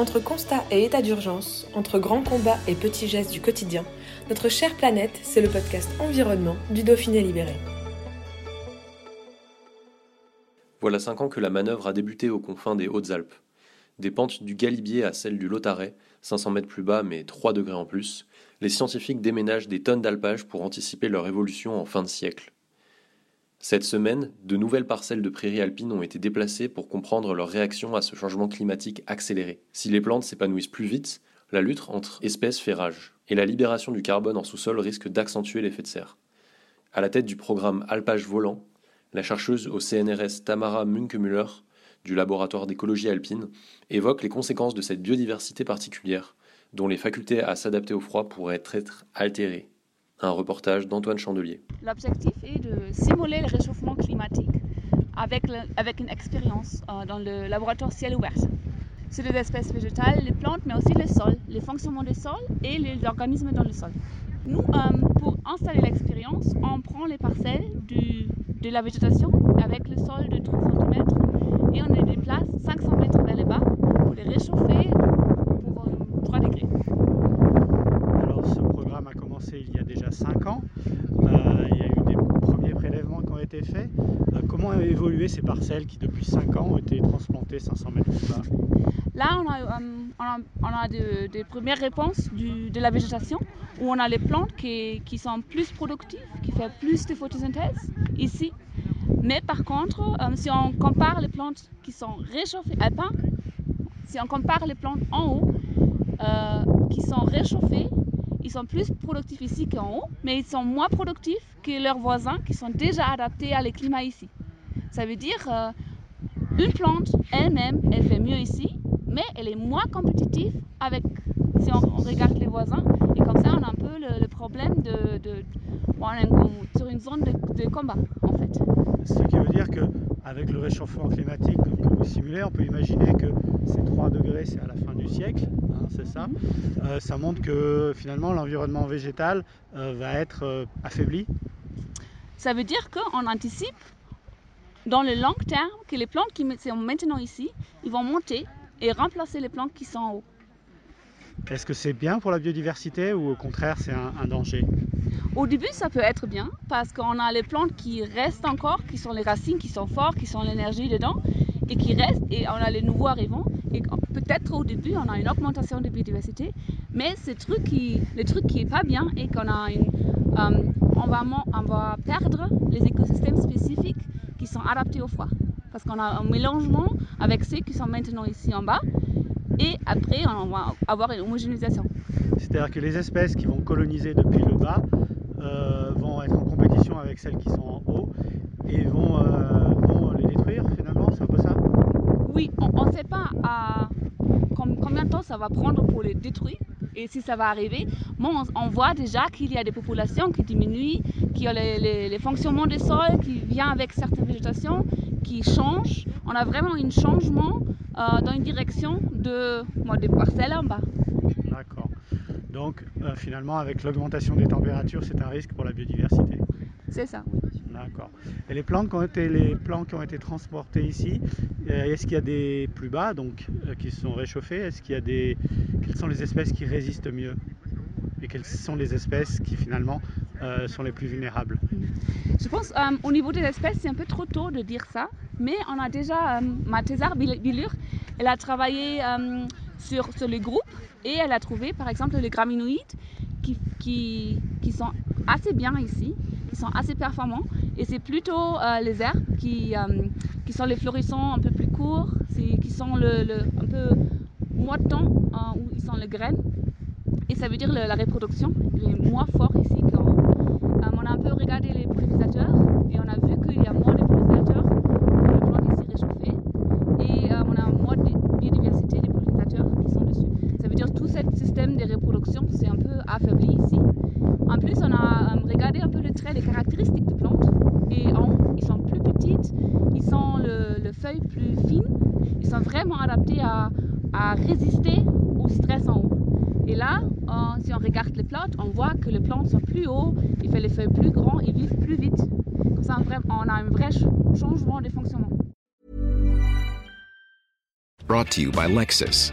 Entre constat et état d'urgence, entre grands combats et petits gestes du quotidien, notre chère planète, c'est le podcast Environnement du Dauphiné Libéré. Voilà 5 ans que la manœuvre a débuté aux confins des Hautes-Alpes. Des pentes du Galibier à celles du Lautaret, 500 mètres plus bas mais 3 degrés en plus, les scientifiques déménagent des tonnes d'alpages pour anticiper leur évolution en fin de siècle. Cette semaine, de nouvelles parcelles de prairies alpines ont été déplacées pour comprendre leur réaction à ce changement climatique accéléré. Si les plantes s'épanouissent plus vite, la lutte entre espèces fait rage, et la libération du carbone en sous-sol risque d'accentuer l'effet de serre. À la tête du programme Alpage Volant, la chercheuse au CNRS Tamara Munkemüller, du laboratoire d'écologie alpine, évoque les conséquences de cette biodiversité particulière, dont les facultés à s'adapter au froid pourraient être altérées. Un reportage d'Antoine Chandelier. L'objectif est de simuler le réchauffement climatique avec une expérience dans le laboratoire ciel ouvert. C'est les espèces végétales, les plantes, mais aussi les sols, les fonctionnements des sols et les organismes dans le sol. Nous, pour installer l'expérience, on prend les parcelles de la végétation avec le sol de 30 cm et on les déplace 500 mètres vers le bas pour les réchauffer pour 3 degrés. A commencé il y a déjà 5 ans, il y a eu des premiers prélèvements qui ont été faits. Comment ont évolué ces parcelles qui depuis 5 ans ont été transplantées 500 mètres plus bas? Là on a des premières réponses de la végétation, où on a les plantes qui sont plus productives, qui font plus de photosynthèse ici. Mais par contre, si on compare les plantes qui sont réchauffées alpins, si on compare les plantes en haut qui sont réchauffées, ils sont plus productifs ici qu'en haut, mais ils sont moins productifs que leurs voisins qui sont déjà adaptés à les climats ici. Ça veut dire une plante elle-même, elle fait mieux ici, mais elle est moins compétitive si on regarde les voisins. Et comme ça, on a un peu le problème sur une zone de combat, en fait. Ce qui veut dire qu'avec le réchauffement climatique que vous simulez, on peut imaginer que ces 3 degrés, c'est à la fin du siècle. C'est ça. Ça montre que finalement l'environnement végétal va être affaibli. Ça veut dire qu'on anticipe dans le long terme que les plantes qui sont maintenant ici, ils vont monter et remplacer les plantes qui sont en haut. Est-ce que c'est bien pour la biodiversité ou au contraire c'est un danger? Au début ça peut être bien parce qu'on a les plantes qui restent encore, qui sont les racines, qui sont fortes, qui sont l'énergie dedans et qui restent, et on a les nouveaux arrivants. Et peut-être au début, on a une augmentation de biodiversité, mais le truc qui n'est pas bien est qu'on va perdre les écosystèmes spécifiques qui sont adaptés au froid. Parce qu'on a un mélangement avec ceux qui sont maintenant ici en bas, et après on va avoir une homogénéisation. C'est-à-dire que les espèces qui vont coloniser depuis le bas vont être en compétition avec celles qui sont en haut et vont les détruire finalement, c'est un peu ça ? Oui, on ne sait pas combien de temps ça va prendre pour les détruire et si ça va arriver. Bon, on voit déjà qu'il y a des populations qui diminuent, qui ont les fonctionnements des sols, qui viennent avec certaines végétations, qui changent. On a vraiment un changement dans une direction des parcelles en bas. D'accord. Donc finalement, avec l'augmentation des températures, c'est un risque pour la biodiversité. C'est ça. D'accord. Et les plants qui ont été transportés ici, est-ce qu'il y a des plus bas qui se sont réchauffés? Quelles sont les espèces qui résistent mieux? Et quelles sont les espèces qui finalement sont les plus vulnérables? Je pense au niveau des espèces, c'est un peu trop tôt de dire ça, mais on a déjà ma thésarde Bilur, elle a travaillé sur les groupes et elle a trouvé par exemple les graminoïdes qui sont assez bien ici, qui sont assez performants, et c'est plutôt les herbes qui sont les florissants un peu plus courts, qui sont un peu moins de temps où ils sont les graines, et ça veut dire la réproduction, il est moins fort ici qu'en haut. On a un peu regardé les pollinisateurs et on a vu qu'il y a moins de pollinisateurs pour les plantes ici réchauffées, sont vraiment adaptés à résister au stress en haut. Et là, si on regarde les plantes, on voit que les plantes sont plus hautes, ils font les feuilles plus grandes, ils vivent plus vite. Comme ça, on a un vrai changement de fonctionnement. Brought to you by Lexus.